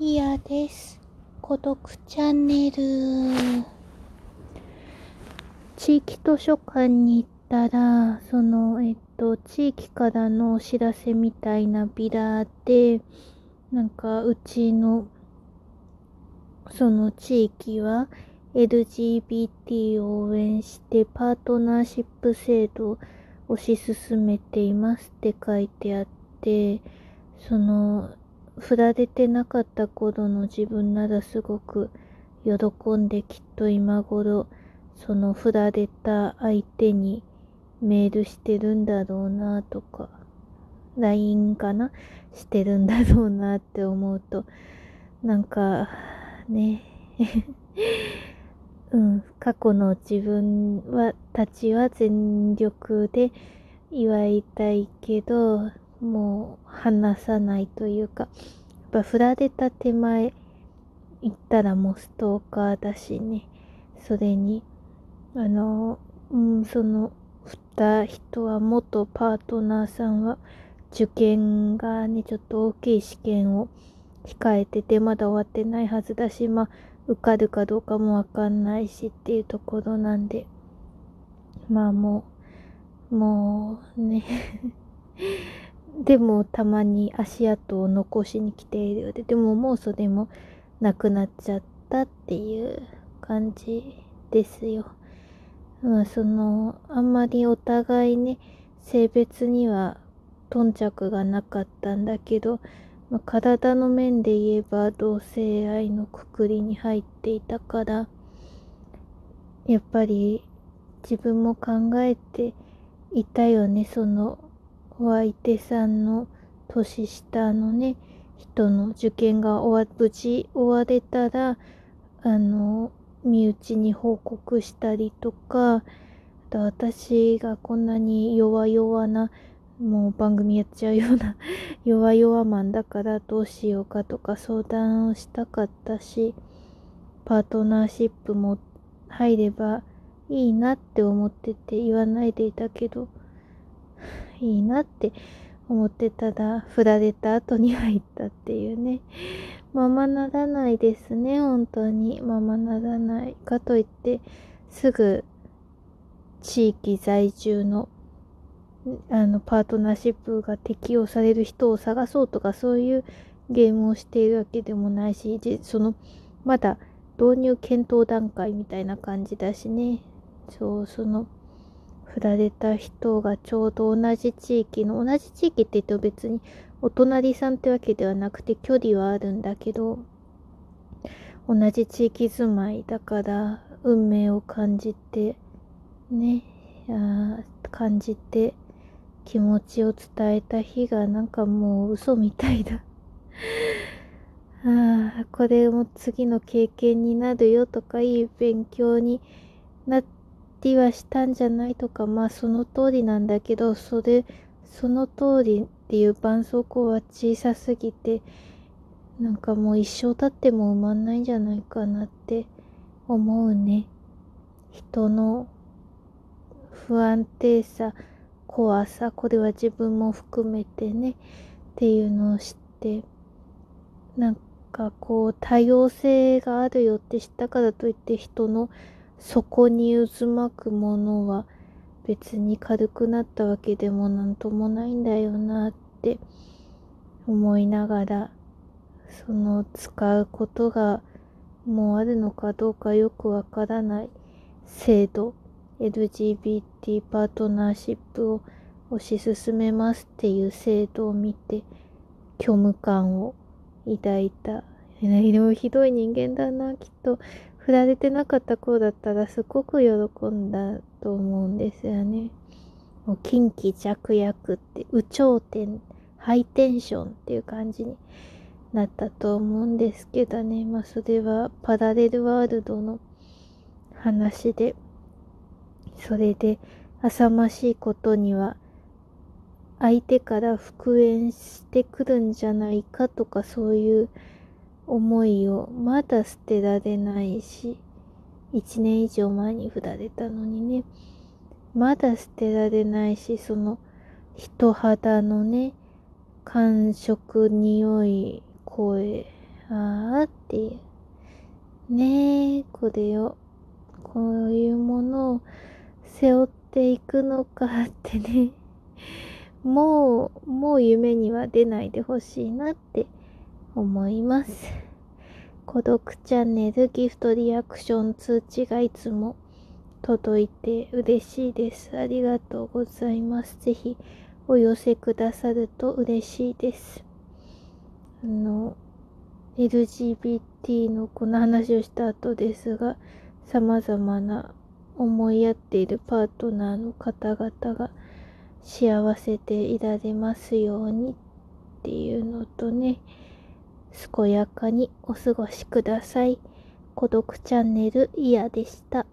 いやです。孤独チャンネル。地域図書館に行ったら、その地域からのお知らせみたいなビラで、なんかうちのその地域は LGBT を応援してパートナーシップ制度を推し進めていますって書いてあって、その振られてなかった頃の自分ならすごく喜んで、きっと今頃その振られた相手にメールしてるんだろうなとか LINE かなしてるんだろうなって思うと、なんかね過去の自分はたちは全力で祝いたいけど、もう話さないというか、やっぱ振られた手前行ったらもうストーカーだしね。それにその振った人は、元パートナーさんは受験がね、ちょっと大きい試験を控えてて、まだ終わってないはずだし、まあ受かるかどうかもわかんないしっていうところなんで、まあもうねでもたまに足跡を残しに来ているようで、でももうそれもなくなっちゃったっていう感じですよ。あんまりお互いね、性別には頓着がなかったんだけど、体の面で言えば同性愛のくくりに入っていたから、やっぱり自分も考えていたよね。そのお相手さんの年下のね人の受験が無事終われたら、身内に報告したりとか、あと私がこんなに弱々な、もう番組やっちゃうような弱々マンだからどうしようかとか相談をしたかったし、パートナーシップも入ればいいなって思ってて言わないでいたけど、いいなって思ってたら振られた後に入ったっていうね。ままならないですね、本当に。ままならないかといってすぐ地域在住のパートナーシップが適用される人を探そうとか、そういうゲームをしているわけでもないし、そのまだ導入検討段階みたいな感じだしね。その振られた人がちょうど同じ地域って言っても別にお隣さんってわけではなくて距離はあるんだけど、同じ地域住まいだから運命を感じてね、感じて気持ちを伝えた日が、なんかもう嘘みたいだこれも次の経験になるよとか、いい勉強になってはしたんじゃないとか、まあその通りなんだけど、その通りっていう絆創膏は小さすぎて、なんかもう一生経っても埋まんないんじゃないかなって思うね。人の不安定さ、怖さ、これは自分も含めてねっていうのを知って、なんかこう多様性があるよって知ったからといって、人の底に渦巻くものは別に軽くなったわけでもなんともないんだよなって思いながら、その使うことがもうあるのかどうかよくわからない制度、LGBT パートナーシップを推し進めますっていう制度を見て虚無感を抱いた。ひどい人間だな。きっと振られてなかった子だったらすごく喜んだと思うんですよね。もう近畿弱薬って、有頂天、ハイテンションっていう感じになったと思うんですけどね。まあそれはパラレルワールドの話で、それで浅ましいことには相手から復縁してくるんじゃないかとか、そういう思いをまだ捨てられないし、1年以上前に振られたのにね、まだ捨てられないし、その人肌のね、感触、匂い、声、あーっていう。ねえ、これをこういうものを背負っていくのかってね、もう夢には出ないでほしいなって思います。孤独チャンネルギフトリアクション通知がいつも届いて嬉しいです。ありがとうございます。ぜひお寄せくださると嬉しいです。LGBT のこの話をした後ですが、様々な思い合っているパートナーの方々が幸せでいられますようにっていうのとね、健やかにお過ごしください。孤独チャンネルイヤでした。